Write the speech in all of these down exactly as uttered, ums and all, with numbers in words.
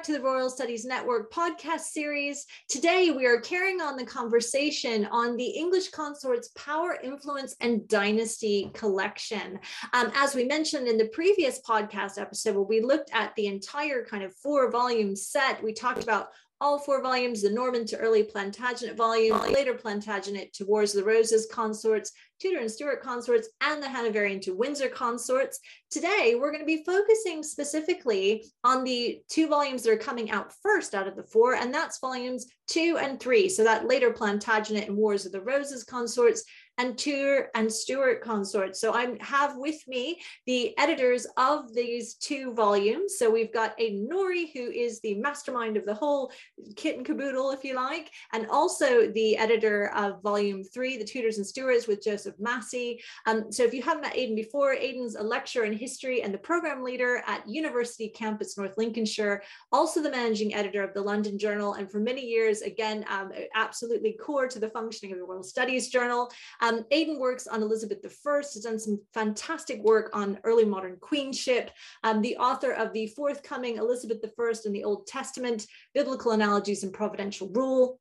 back to the Royal Studies Network podcast series. Today, we are carrying on the conversation on the English Consort's Power, Influence, and Dynasty collection. Um, as we mentioned in the previous podcast episode, where we looked at the entire kind of four-volume set, we talked about all four volumes, the Norman to early Plantagenet volume, later Plantagenet to Wars of the Roses consorts, Tudor and Stuart consorts, and the Hanoverian to Windsor consorts. Today, we're going to be focusing specifically on the two volumes that are coming out first out of the four, and that's volumes two and three. So that later Plantagenet and Wars of the Roses consorts, and Tudor and Stuart consorts. So I have with me the editors of these two volumes. So we've got Aidan Norrie, who is the mastermind of the whole kit and caboodle, if you like, and also the editor of volume three, the Tudors and Stuarts, with Joseph Massey. Um, so if you haven't met Aidan before, Aidan's a lecturer in history and the program leader at University Campus North Lincolnshire, also the managing editor of the London Journal, and for many years, again, um, absolutely core to the functioning of the Royal Studies Journal. Um, Um, Aidan works on Elizabeth the First, has done some fantastic work on early modern queenship, um, the author of the forthcoming Elizabeth the First and the Old Testament, Biblical Analogies and Providential Rule.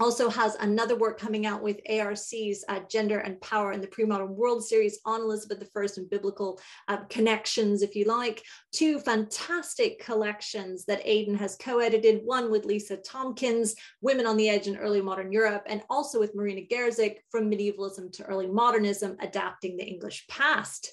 Also has another work coming out with A R C's uh, Gender and Power in the Pre-Modern World series on Elizabeth the First and biblical uh, connections, if you like. Two fantastic collections that Aidan has co-edited, one with Lisa Tompkins, Women on the Edge in Early Modern Europe, and also with Marina Gerzik, From Medievalism to Early Modernism, Adapting the English Past.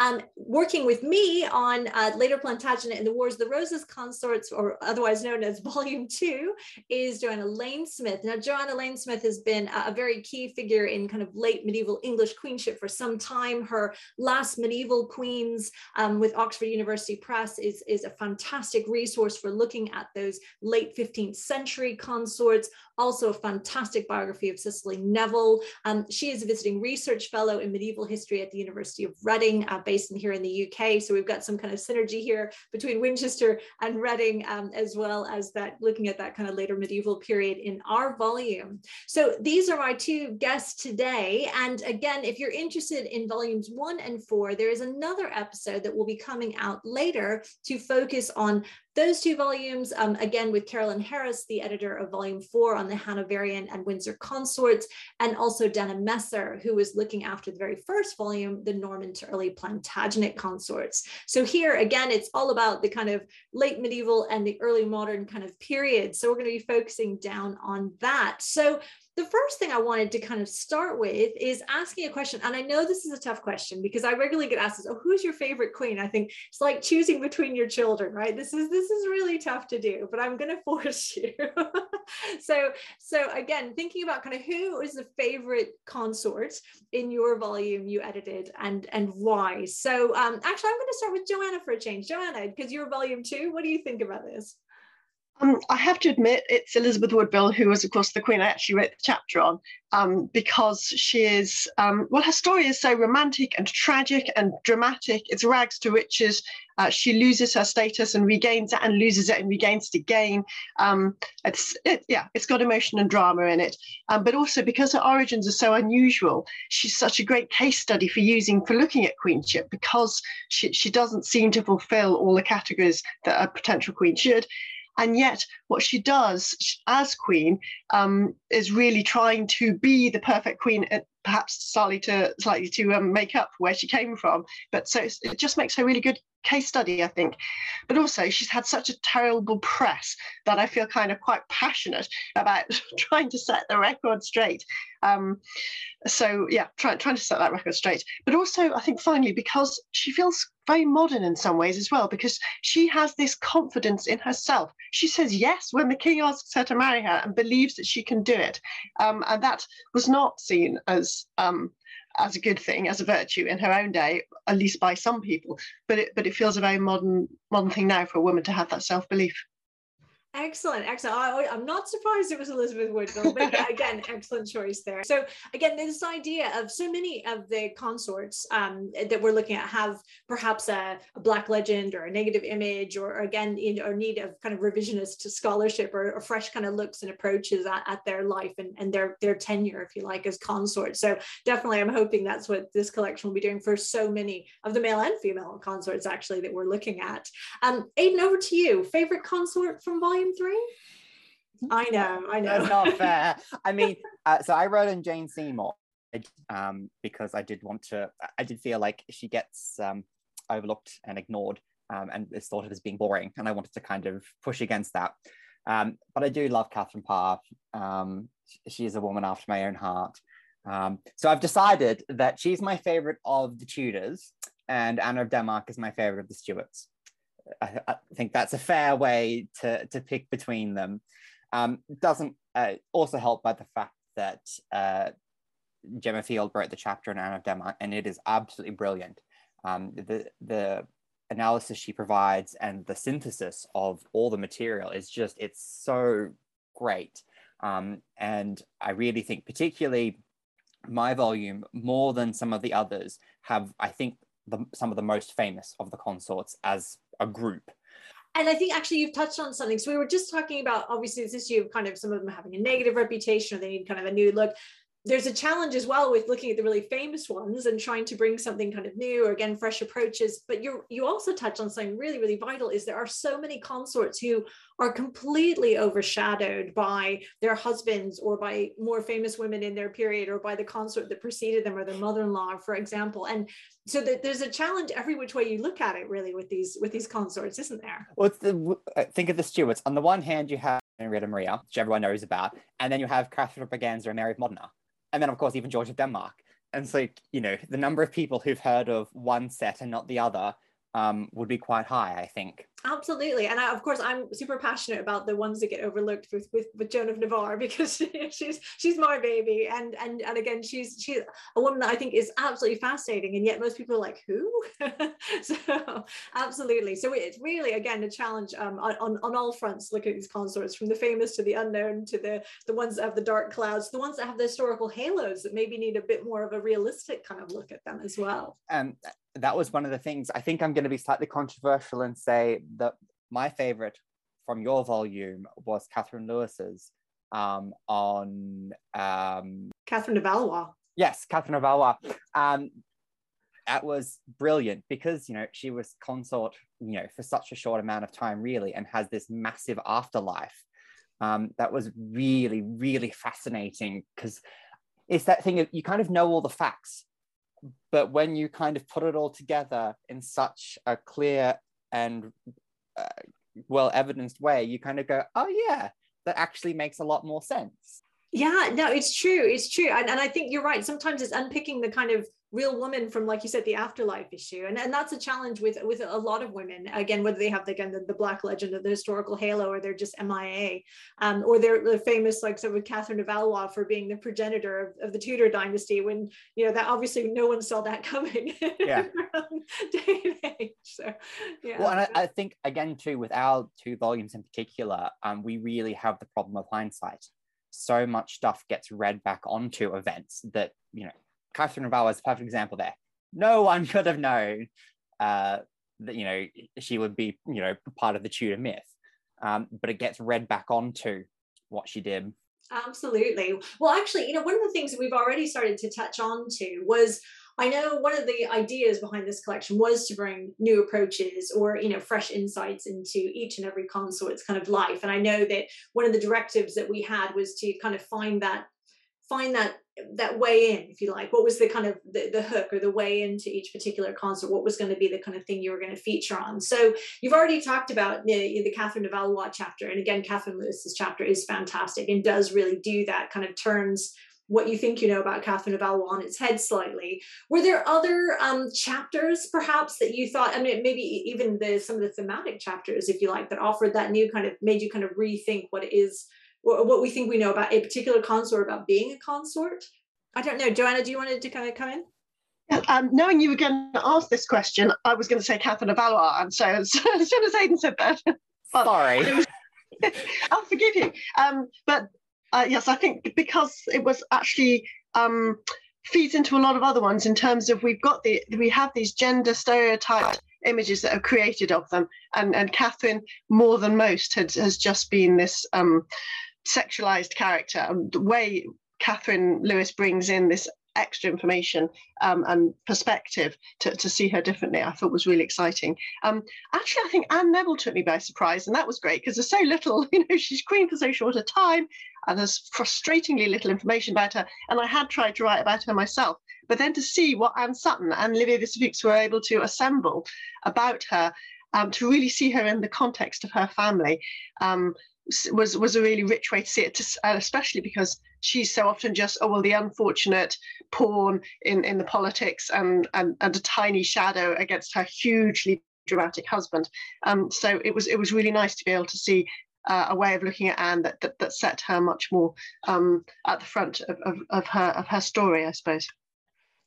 Um, working with me on uh, later Plantagenet and the Wars of the Roses consorts, or otherwise known as Volume Two, is Joanna Laynesmith. Now, Joanna Laynesmith has been a, a very key figure in kind of late medieval English queenship for some time. Her Last Medieval Queens um, with Oxford University Press is, is a fantastic resource for looking at those late fifteenth century consorts. Also a fantastic biography of Cicely Neville. Um, she is a visiting research fellow in medieval history at the University of Reading, uh, based in here in the U K. So we've got some kind of synergy here between Winchester and Reading, um, as well as that looking at that kind of later medieval period in our volume. So these are my two guests today. And again, if you're interested in volumes one and four, there is another episode that will be coming out later to focus on those two volumes, um, again, with Carolyn Harris, the editor of volume four on the Hanoverian and Windsor consorts, and also Dana Messer, who was looking after the very first volume, the Norman to early Plantagenet consorts. So here, again, it's all about the kind of late medieval and the early modern kind of period. So we're going to be focusing down on that. So the first thing I wanted to kind of start with is asking a question. And I know this is a tough question because I regularly get asked this, oh, who's your favorite queen? I think it's like choosing between your children, right? This is this is really tough to do, but I'm going to force you. so, so again, thinking about kind of who is the favorite consort in your volume you edited and, and why. So um, actually, I'm going to start with Joanna for a change. Joanna, because you're volume two, what do you think about this? Um, I have to admit, it's Elizabeth Woodville, who was, of course, the queen I actually wrote the chapter on, um, because she is, um, well, her story is so romantic and tragic and dramatic. It's rags to riches. Uh, she loses her status and regains it, and loses it and regains it again. Um, it's, it, yeah, it's got emotion and drama in it. Um, but also because her origins are so unusual, she's such a great case study for using, for looking at queenship, because she, she doesn't seem to fulfill all the categories that a potential queen should. And yet what she does as queen um, is really trying to be the perfect queen, perhaps slightly to slightly to um, make up where she came from. But so it just makes her a really good case study, I think. But also she's had such a terrible press that I feel kind of quite passionate about trying to set the record straight. Um, so yeah, try, trying to set that record straight. But also I think finally, because she feels very modern in some ways as well, because she has this confidence in herself. She says yes when the king asks her to marry her and believes that she can do it. Um, and that was not seen as um, as a good thing, as a virtue in her own day, at least by some people. But it but it feels a very modern modern thing now for a woman to have that self-belief. Excellent, excellent. I, I'm not surprised it was Elizabeth Woodville, but again, excellent choice there. So again, this idea of so many of the consorts um, that we're looking at have perhaps a, a black legend or a negative image, or, or again, in or need of kind of revisionist scholarship or, or fresh kind of looks and approaches at, at their life and, and their, their tenure, if you like, as consorts. So definitely, I'm hoping that's what this collection will be doing for so many of the male and female consorts, actually, that we're looking at. Um, Aidan, over to you. Favorite consort from volume three? I know, I know. That's not fair. I mean, uh, so I wrote in Jane Seymour um, because I did want to, I did feel like she gets um, overlooked and ignored um, and is thought of as being boring. And I wanted to kind of push against that. Um, but I do love Catherine Parr. Um, she is a woman after my own heart. Um, so I've decided that she's my favorite of the Tudors and Anna of Denmark is my favorite of the Stuarts. I, I think that's a fair way to, to pick between them. Um, doesn't uh, also help by the fact that uh, Gemma Field wrote the chapter on Anne of Denmark, and it is absolutely brilliant. Um, the, the analysis she provides and the synthesis of all the material is just, it's so great. Um, and I really think particularly my volume, more than some of the others, have, I think, the, some of the most famous of the consorts as a group. And I think actually you've touched on something. So we were just talking about, obviously, this issue of kind of some of them having a negative reputation or they need kind of a new look. There's a challenge as well with looking at the really famous ones and trying to bring something kind of new or again, fresh approaches. But you you also touch on something really, really vital is there are so many consorts who are completely overshadowed by their husbands or by more famous women in their period or by the consort that preceded them or their mother-in-law, for example. And so that there's a challenge every which way you look at it really with these with these consorts, isn't there? Well, it's the, think of the Stuarts. On the one hand, you have Henrietta Maria, which everyone knows about. And then you have Catherine of Braganza and Mary of Modena. And then, of course, even George of Denmark. And so, you know, the number of people who've heard of one set and not the other um, would be quite high, I think. Absolutely. And I, of course, I'm super passionate about the ones that get overlooked with, with, with Joan of Navarre, because she's she's my baby. And and and again, she's she's a woman that I think is absolutely fascinating. And yet most people are like, who? So absolutely. So it's really, again, a challenge um, on, on all fronts, looking at these consorts, from the famous to the unknown, to the, the ones that have the dark clouds, the ones that have the historical halos that maybe need a bit more of a realistic kind of look at them as well. Um, that was one of the things. I think I'm going to be slightly controversial and say that my favorite from your volume was Catherine Lewis's um, on um, Catherine de Valois. Yes, Catherine de Valois. Um, that was brilliant because, you know, she was consort, you know, for such a short amount of time, really, and has this massive afterlife. Um, that was really, really fascinating because it's that thing of you kind of know all the facts, but when you kind of put it all together in such a clear and uh, well-evidenced way, you kind of go, oh yeah, that actually makes a lot more sense. Yeah, no, it's true, it's true. And, and I think you're right. Sometimes it's unpicking the kind of real woman from, like you said, the afterlife issue. And, and that's a challenge with, with a lot of women, again, whether they have, the, again, the, the black legend of the historical halo, or they're just M I A, um, or they're, they're famous, like so with Catherine de Valois for being the progenitor of, of the Tudor dynasty, when, you know, that obviously no one saw that coming. Yeah. From day and age. So, yeah. Well, and I, I think, again, too, with our two volumes in particular, um, we really have the problem of hindsight. So much stuff gets read back onto events that, you know, Catherine de Valois is a perfect example there. No one could have known uh, that, you know, she would be, you know, part of the Tudor myth. Um, but it gets read back onto what she did. Absolutely. Well, actually, you know, one of the things that we've already started to touch on to was, I know one of the ideas behind this collection was to bring new approaches or, you know, fresh insights into each and every consort's kind of life. And I know that one of the directives that we had was to kind of find that, find that, that way in, if you like. What was the kind of the, the hook or the way into each particular consort? What was going to be the kind of thing you were going to feature on? So you've already talked about the, the Catherine de Valois chapter. And again, Catherine Lewis's chapter is fantastic and does really do that, kind of turns what you think you know about Catherine de Valois on its head slightly. Were there other um, chapters, perhaps, that you thought, I mean, maybe even the some of the thematic chapters, if you like, that offered that new kind of, made you kind of rethink what it is, what we think we know about a particular consort, about being a consort? I don't know. Joanna, do you want to kind of come in? Yeah, um, knowing you were going to ask this question, I was going to say Catherine de Valois, and so as soon as Aidan said that. Sorry. It was, I'll forgive you. Um, but uh, yes, I think because it was actually um, feeds into a lot of other ones in terms of we've got the we have these gender stereotyped images that are created of them, and and Catherine more than most had, has just been this um, sexualized character. And the way Catherine Lewis brings in this extra information um, and perspective to, to see her differently, I thought was really exciting. Um, actually, I think Anne Neville took me by surprise, and that was great because there's so little, you know, she's queen for so short a time, and there's frustratingly little information about her. And I had tried to write about her myself, but then to see what Anne Sutton and Livia Visser-Fuchs were able to assemble about her, um, to really see her in the context of her family, um, was was a really rich way to see it, to, uh, especially because she's so often just, oh, well, the unfortunate pawn in, in the politics and, and and a tiny shadow against her hugely dramatic husband. Um, so it was it was really nice to be able to see uh, a way of looking at Anne that that, that set her much more um, at the front of, of, of her of her story, I suppose.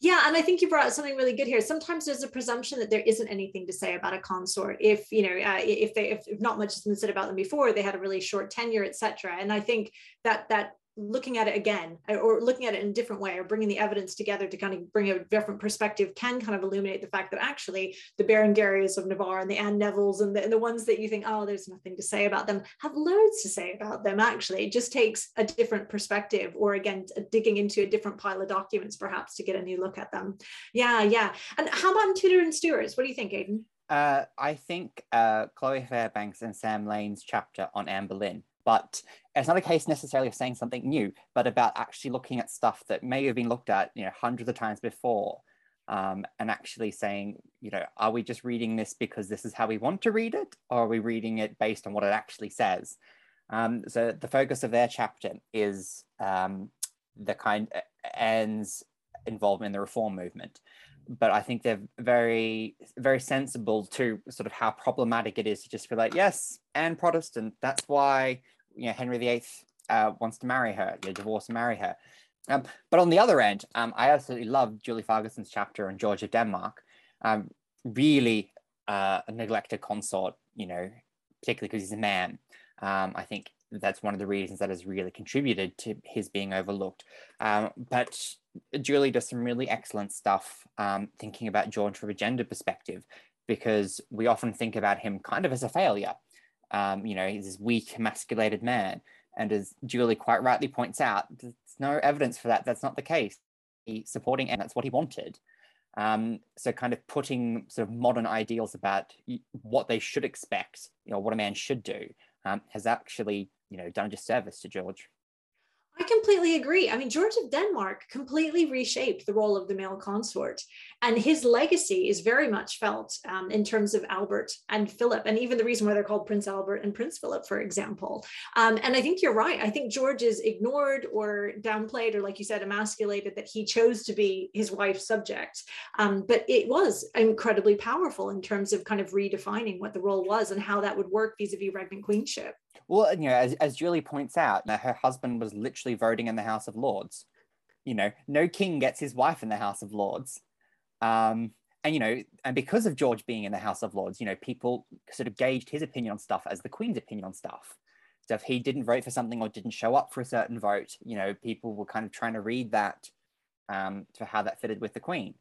Yeah, and I think you brought up something really good here. Sometimes there's a presumption that there isn't anything to say about a consort if, you know, uh, if they if, if not much has been said about them before, they had a really short tenure, et cetera. And I think that that. looking at it again, or looking at it in a different way, or bringing the evidence together to kind of bring a different perspective, can kind of illuminate the fact that actually the Berengarias of Navarre and the Anne Nevilles and the, and the ones that you think, oh, there's nothing to say about them, have loads to say about them. Actually, it just takes a different perspective, or again, digging into a different pile of documents perhaps to get a new look at them. Yeah, yeah. And how about Tudor and Stuarts? What do you think, Aidan? Uh, I think uh, Chloe Fairbanks and Sam Lane's chapter on Anne Boleyn. But it's not a case necessarily of saying something new, but about actually looking at stuff that may have been looked at, you know, hundreds of times before, um, and actually saying, you know, are we just reading this because this is how we want to read it, or are we reading it based on what it actually says? Um, so the focus of their chapter is um, the kind of Anne's involvement in the reform movement. But I think they're very, very sensible to sort of how problematic it is to just be like, yes, Anne Protestant. That's why, you know, Henry the Eighth uh, wants to marry her, you know, divorce and marry her. Um, but on the other end, um, I absolutely love Julie Farguson's chapter on George of Denmark. Um, really uh, a neglected consort, you know, particularly because he's a man. Um, I think that's one of the reasons that has really contributed to his being overlooked. Um, but Julie does some really excellent stuff um, thinking about George from a gender perspective, because we often think about him kind of as a failure. Um, you know, he's this weak, emasculated man. And as Julie quite rightly points out, there's no evidence for that. That's not the case. He's supporting Anne, that's what he wanted. Um, so kind of putting sort of modern ideals about what they should expect, you know, what a man should do, um, has actually, you know, done a disservice to George. I completely agree. I mean, George of Denmark completely reshaped the role of the male consort, and his legacy is very much felt um, in terms of Albert and Philip, and even the reason why they're called Prince Albert and Prince Philip, for example. Um, and I think you're right. I think George is ignored or downplayed, or like you said, emasculated, that he chose to be his wife's subject. Um, but it was incredibly powerful in terms of kind of redefining what the role was and how that would work vis-a-vis regnant queenship. Well, you know, as, as Julie points out, her husband was literally voting in the House of Lords. You know, no king gets his wife in the House of Lords. Um, and, you know, and because of George being in the House of Lords, you know, people sort of gauged his opinion on stuff as the Queen's opinion on stuff. So if he didn't vote for something or didn't show up for a certain vote, you know, people were kind of trying to read that um, to how that fitted with the Queen.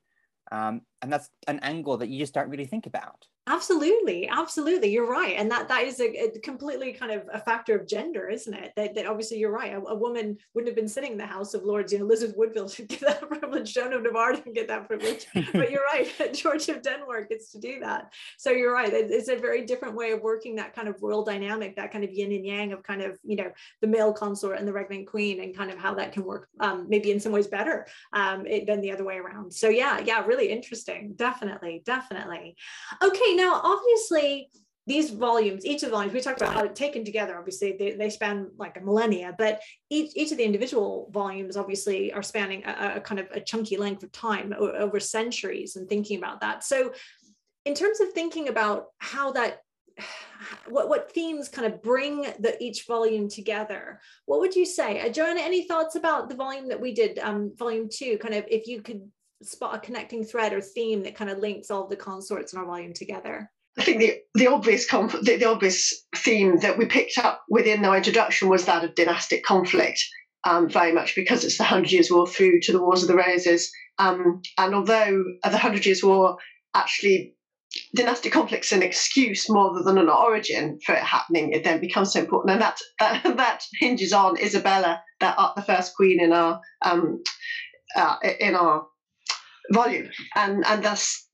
Um, and that's an angle that you just don't really think about. Absolutely, absolutely. You're right. And that that is a, a completely kind of a factor of gender, isn't it? That, that obviously you're right. A, a woman wouldn't have been sitting in the House of Lords. You know, Elizabeth Woodville should get that privilege. Joan of Navarre didn't get that privilege. But you're right. George of Denmark gets to do that. So you're right. It, it's a very different way of working that kind of royal dynamic, that kind of yin and yang of kind of, you know, the male consort and the regnant queen, and kind of how that can work um, maybe in some ways better um, it, than the other way around. So yeah, yeah, really interesting. Definitely, definitely. Okay. Now, obviously, these volumes, each of the volumes, we talked about how taken together, obviously, they, they span like a millennia, but each, each of the individual volumes obviously are spanning a, a kind of a chunky length of time over centuries, and thinking about that. So in terms of thinking about how that, what, what themes kind of bring the, each volume together, what would you say? Uh, Joanna, any thoughts about the volume that we did, um, volume two, kind of if you could spot a connecting thread or theme that kind of links all of the consorts in our volume together? I think the, the obvious conf- the, the obvious theme that we picked up within our introduction was that of dynastic conflict, um, very much because it's the Hundred Years' War through to the Wars of the Roses. Um, and although the Hundred Years' War, actually, dynastic conflict's an excuse more than an origin for it happening, it then becomes so important. And that that, that hinges on Isabella, that uh, the first queen in our um, uh, in our volume, and and thus.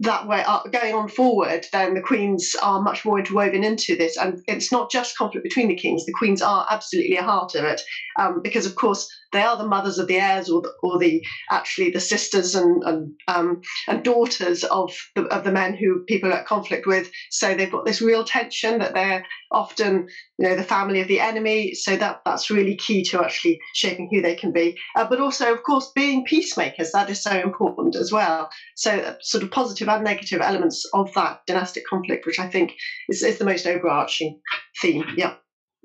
That way, uh, going on forward, then the queens are much more interwoven into this. And it's not just conflict between the kings. The queens are absolutely a heart of it, um, because, of course, they are the mothers of the heirs, or the, or the actually the sisters and and, um, and daughters of the, of the men who people are at conflict with. So they've got this real tension that they're often, you know, the family of the enemy. So that that's really key to actually shaping who they can be. Uh, but also, of course, being peacemakers, that is so important as well. So sort of positive and negative elements of that dynastic conflict, which I think is, is the most overarching theme. Yeah.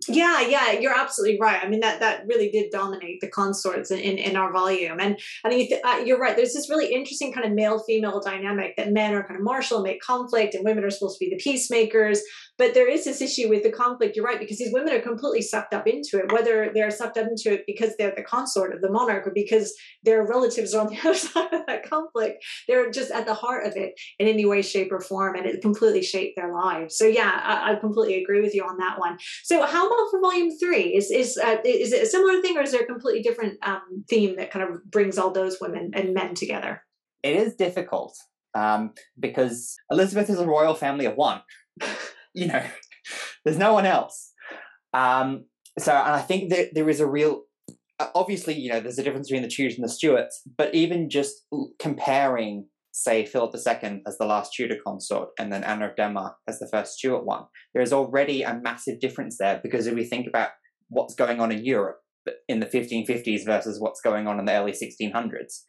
Yeah, yeah, you're absolutely right. I mean, that that really did dominate the consorts in, in, in our volume. And I think you th- uh, you're right. There's this really interesting kind of male-female dynamic that men are kind of martial, make conflict, and women are supposed to be the peacemakers. But there is this issue with the conflict, you're right, because these women are completely sucked up into it, whether they're sucked up into it because they're the consort of the monarch or because their relatives are on the other side of that conflict. They're just at the heart of it in any way, shape, or form, and it completely shaped their lives. So yeah, I, I completely agree with you on that one. So how about for volume three? Is is uh, is it a similar thing, or is there a completely different um, theme that kind of brings all those women and men together? It is difficult um, because Elizabeth is a royal family of one. You know, there's no one else. Um, so, and I think that there is a real, obviously, you know, there's a difference between the Tudors and the Stuarts, but even just comparing, say, Philip the Second as the last Tudor consort and then Anna of Denmark as the first Stuart one, there is already a massive difference there, because if we think about what's going on in Europe in the fifteen fifties versus what's going on in the early sixteen hundreds,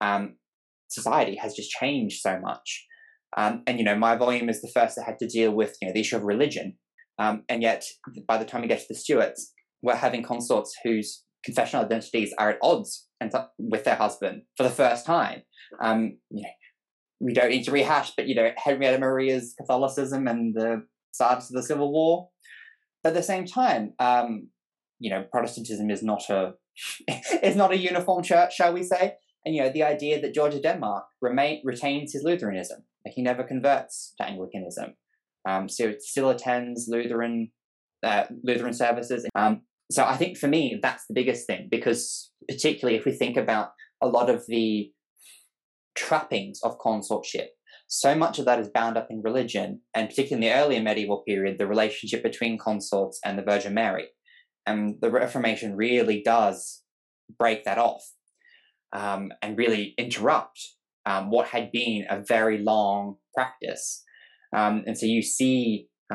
um, society has just changed so much. Um, and, you know, my volume is the first that had to deal with, you know, the issue of religion. Um, and yet, by the time we get to the Stuarts, we're having consorts whose confessional identities are at odds and t- with their husband for the first time. Um, you know, we don't need to rehash, but, you know, Henrietta Maria's Catholicism and the Sards of the Civil War. But at the same time, um, you know, Protestantism is not a, it's not a uniform church, shall we say. And, you know, the idea that George of Denmark remain, retains his Lutheranism. He never converts to Anglicanism, um, so it still attends Lutheran uh, Lutheran services. Um, so I think for me that's the biggest thing, because particularly if we think about a lot of the trappings of consortship, so much of that is bound up in religion, and particularly in the earlier medieval period, the relationship between consorts and the Virgin Mary, and the Reformation really does break that off um, and really interrupt Um, what had been a very long practice. Um, and so you see,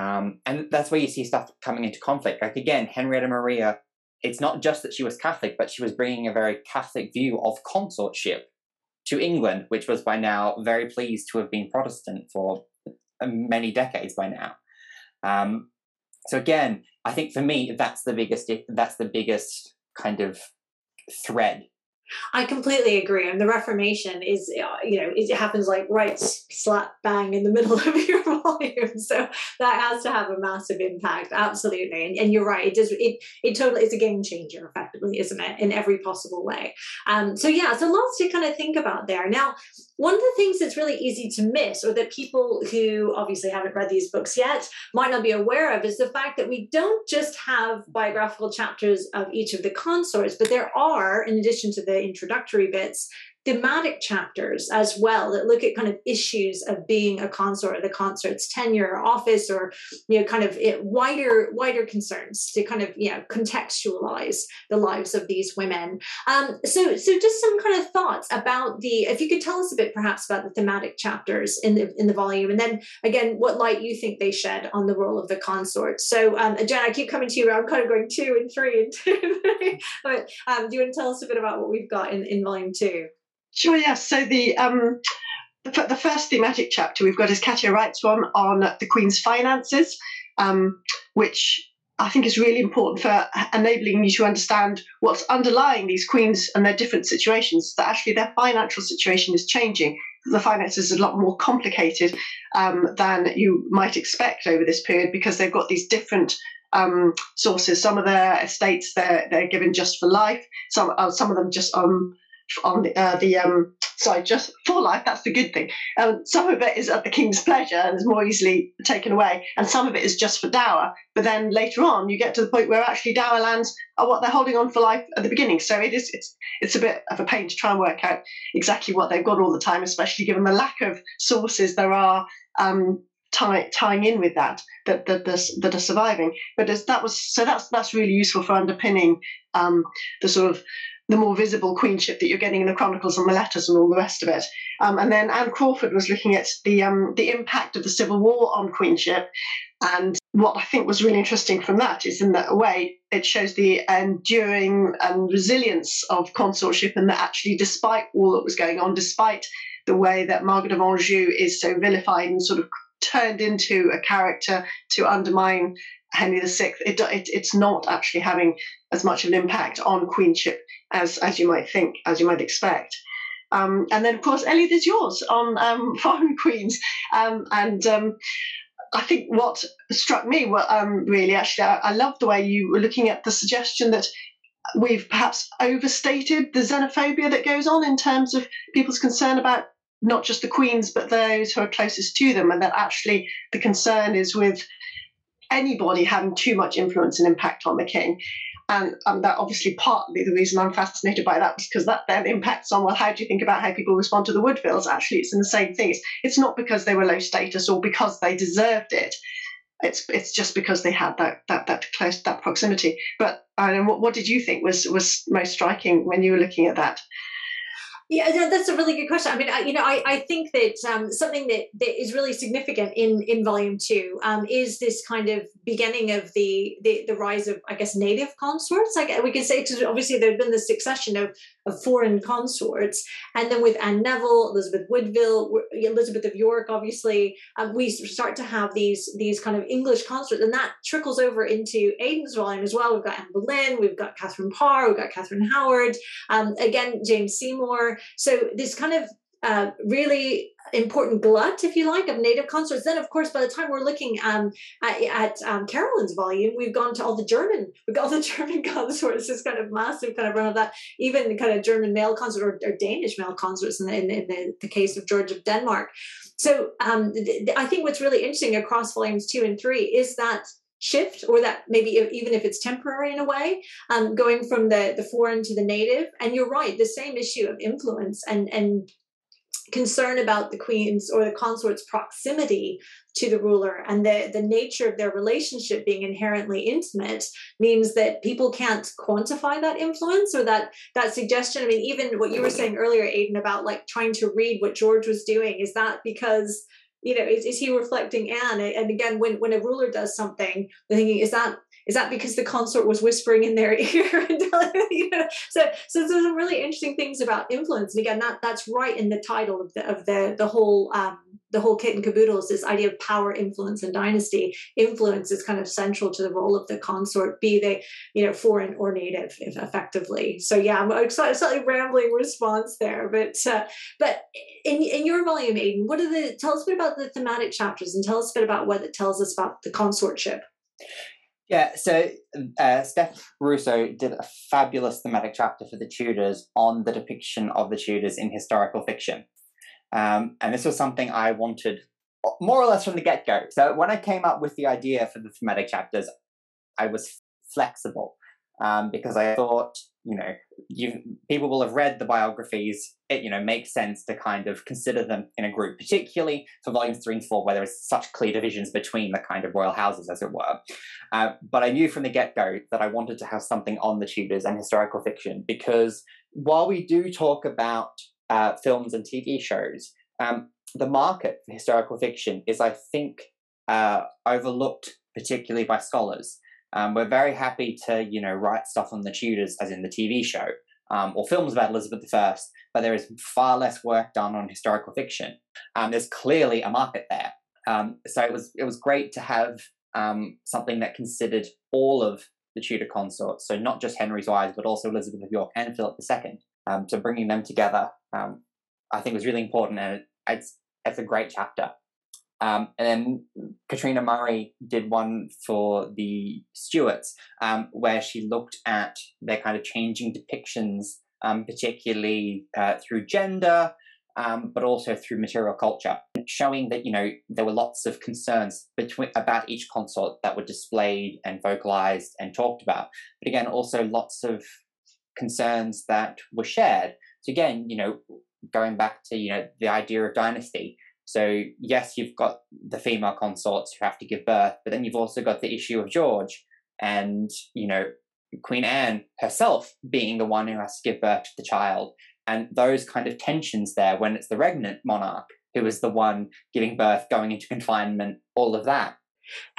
um, and that's where you see stuff coming into conflict. Like, again, Henrietta Maria, it's not just that she was Catholic, but she was bringing a very Catholic view of consortship to England, which was by now very pleased to have been Protestant for many decades by now. Um, so again, I think for me, that's the biggest, that's the biggest kind of thread. I completely agree. And the Reformation is, you know, it happens like right slap bang in the middle of your volume. So that has to have a massive impact. Absolutely. And, and you're right. It does. It, it totally is a game changer, effectively, isn't it? In every possible way. Um, so, yeah, so lots to kind of think about there. Now, one of the things that's really easy to miss, or that people who obviously haven't read these books yet might not be aware of, is the fact that we don't just have biographical chapters of each of the consorts, but there are, in addition to the introductory bits, thematic chapters as well that look at kind of issues of being a consort, or the consort's tenure or office, or, you know, kind of it, wider wider concerns to kind of, you know, contextualize the lives of these women. Um, so so just some kind of thoughts about the, if you could tell us a bit perhaps about the thematic chapters in the in the volume, and then again what light you think they shed on the role of the consort. So um, Jen, I keep coming to you. I'm kind of going two and three and two and three. But um, do you want to tell us a bit about what we've got in, in volume two? Sure, yes. So the um, the, the first thematic chapter we've got is Katia Wright's one on the Queen's finances, um, which I think is really important for enabling you to understand what's underlying these queens and their different situations, that actually their financial situation is changing the finances is a lot more complicated um, than you might expect over this period, because they've got these different um, sources. Some of their estates, they're, they're given just for life. Some uh, some of them just on on the, uh, the um, side just for life. That's the good thing. Um, some of it is at the king's pleasure and is more easily taken away. And some of it is just for dower. But then later on, you get to the point where actually dower lands are what they're holding on for life at the beginning. So it is it's it's a bit of a pain to try and work out exactly what they've got all the time, especially given the lack of sources there are um, tie, tying in with that that that, that, that are surviving. But that was so that's that's really useful for underpinning um, the sort of the more visible queenship that you're getting in the chronicles and the letters and all the rest of it. Um, and then Anne Crawford was looking at the um, the impact of the Civil War on queenship. And what I think was really interesting from that is, in that way, it shows the enduring and resilience of consortship, and that actually, despite all that was going on, despite the way that Margaret of Anjou is so vilified and sort of turned into a character to undermine Henry the Sixth, it, it, it's not actually having as much of an impact on queenship as as you might think, as you might expect. Um, and then, of course, Ellie, there's yours on um, foreign queens. Um, and um, I think what struck me, well, um, really, actually, I, I love the way you were looking at the suggestion that we've perhaps overstated the xenophobia that goes on in terms of people's concern about not just the queens, but those who are closest to them, and that actually the concern is with anybody having too much influence and impact on the king. And um, that obviously partly the reason I'm fascinated by that is because that then impacts on, well, how do you think about how people respond to the Woodvilles? Actually, it's in the same thing. It's not because they were low status or because they deserved it. It's it's just because they had that that that close that proximity. But I don't know, what, what did you think was was most striking when you were looking at that? Yeah, no, that's a really good question. I mean, I, you know, I, I think that um, something that, that is really significant in, in Volume Two um, is this kind of beginning of the, the the rise of, I guess, native consorts. Like we can say, because obviously there had been this succession of, of foreign consorts, and then with Anne Neville, Elizabeth Woodville, Elizabeth of York, obviously, um, we start to have these these kind of English consorts, and that trickles over into Aidan's volume as well. We've got Anne Boleyn, we've got Catherine Parr, we've got Catherine Howard, um, again, Jane Seymour. So this kind of uh, really important glut, if you like, of native consorts. Then, of course, by the time we're looking um, at, at um, Carolyn's volume, we've gone to all the German, we've got all the German consorts, this kind of massive kind of run of that, even kind of German male consort or, or Danish male consorts in the, in, the, in the, the case of George of Denmark. So um, th I think what's really interesting across volumes two and three is that shift, or that maybe even if it's temporary in a way, um, going from the, the foreign to the native. And you're right, the same issue of influence and, and concern about the queen's or the consort's proximity to the ruler and the, the nature of their relationship being inherently intimate means that people can't quantify that influence or that that suggestion. I mean, even what you were saying earlier, Aidan, about like trying to read what George was doing, is that because, you know, is, is he reflecting Anne? And again, when, when a ruler does something, they're thinking, is that is that because the consort was whispering in their ear? You know, so, so there's some really interesting things about influence. And again, that that's right in the title of the of the the whole um, the whole kit and caboodles. This idea of power, influence, and dynasty. Influence is kind of central to the role of the consort, be they, you know, foreign or native, if effectively. So yeah, I'm a slightly rambling response there, but uh, but in in your volume, Aidan, what are the tell us a bit about the thematic chapters and tell us a bit about what it tells us about the consortship. Yeah, so uh, Steph Russo did a fabulous thematic chapter for the Tudors on the depiction of the Tudors in historical fiction. Um, and this was something I wanted more or less from the get-go. So when I came up with the idea for the thematic chapters, I was flexible um, because I thought, you know, you, people will have read the biographies. It, you know, makes sense to kind of consider them in a group, particularly for volumes three and four, where there is such clear divisions between the kind of royal houses, as it were. Uh, but I knew from the get-go that I wanted to have something on the Tudors and historical fiction, because while we do talk about uh, films and T V shows, um, the market for historical fiction is, I think, uh, overlooked, particularly by scholars. Um, we're very happy to, you know, write stuff on the Tudors, as in the T V show, um, or films about Elizabeth the First, but there is far less work done on historical fiction. Um, there's clearly a market there. Um, so it was it was great to have um, something that considered all of the Tudor consorts, so not just Henry's wives, but also Elizabeth of York and Philip the Second. Um, so bringing them together, um, I think, was really important, and it it's it's a great chapter. Um, and then Katrina Murray did one for the Stuarts, um, where she looked at their kind of changing depictions, um, particularly uh, through gender, um, but also through material culture, showing that, you know, there were lots of concerns between about each consort that were displayed and vocalized and talked about. But again, also lots of concerns that were shared. So again, you know, going back to, you know, the idea of dynasty. So yes, you've got the female consorts who have to give birth, but then you've also got the issue of George and, you know, Queen Anne herself being the one who has to give birth to the child. And those kind of tensions there when it's the regnant monarch who is the one giving birth, going into confinement, all of that.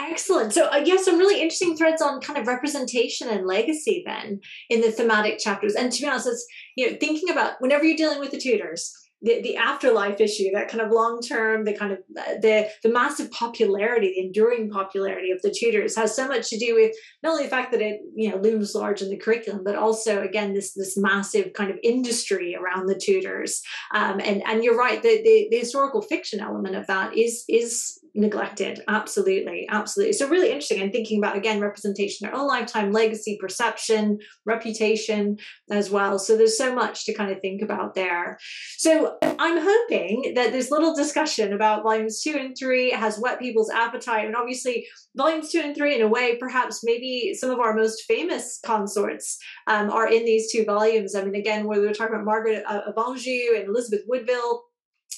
Excellent. So I guess some really interesting threads on kind of representation and legacy then in the thematic chapters. And to be honest, it's, you know, thinking about whenever you're dealing with the Tudors, The, the afterlife issue, that kind of long-term, the kind of uh, the, the massive popularity, the enduring popularity of the Tudors has so much to do with not only the fact that it, you know, looms large in the curriculum, but also, again, this this massive kind of industry around the Tudors. Um, and, and you're right, the, the, the historical fiction element of that is is neglected. Absolutely, absolutely. So really interesting. And thinking about, again, representation, their own lifetime, legacy, perception, reputation as well. So there's so much to kind of think about there. So I'm hoping that this little discussion about volumes two and three has whet people's appetite. And obviously volumes two and three, in a way, perhaps maybe some of our most famous consorts um, are in these two volumes. I mean, again, whether we're talking about Margaret of Anjou and Elizabeth Woodville,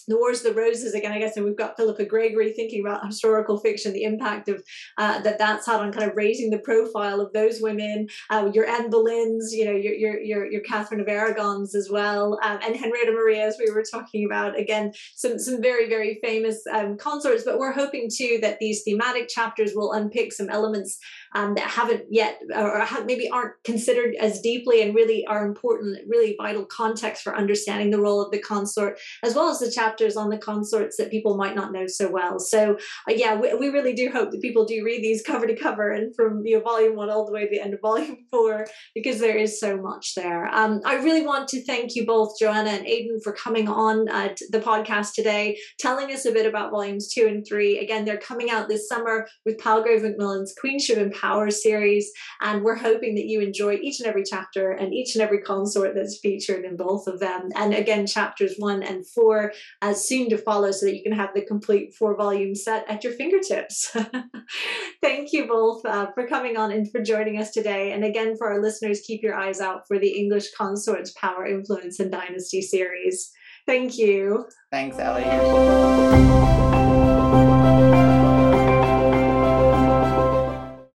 The Wars of the Roses, again, I guess, and we've got Philippa Gregory thinking about historical fiction, the impact of uh, that that's had on kind of raising the profile of those women, uh, your Anne Boleyns, you know, your, your, your, your Catherine of Aragon's as well, um, and Henrietta Maria, as we were talking about, again, some, some very, very famous um, consorts, but we're hoping too that these thematic chapters will unpick some elements um, that haven't yet, or have, maybe aren't considered as deeply and really are important, really vital context for understanding the role of the consort, as well as the chapter on the consorts that people might not know so well. So uh, yeah, we, we really do hope that people do read these cover to cover and from, you know, volume one all the way to the end of volume four, because there is so much there. Um, I really want to thank you both, Joanna and Aidan, for coming on uh, the podcast today, telling us a bit about volumes two and three. Again, they're coming out this summer with Palgrave Macmillan's Queenship and Power series, and we're hoping that you enjoy each and every chapter and each and every consort that's featured in both of them. And again, chapters one and four as soon to follow, so that you can have the complete four volume set at your fingertips. Thank you both uh, for coming on and for joining us today. And again, for our listeners, keep your eyes out for the English Consorts Power, Influence and Dynasty series. Thank you. Thanks, Ellie.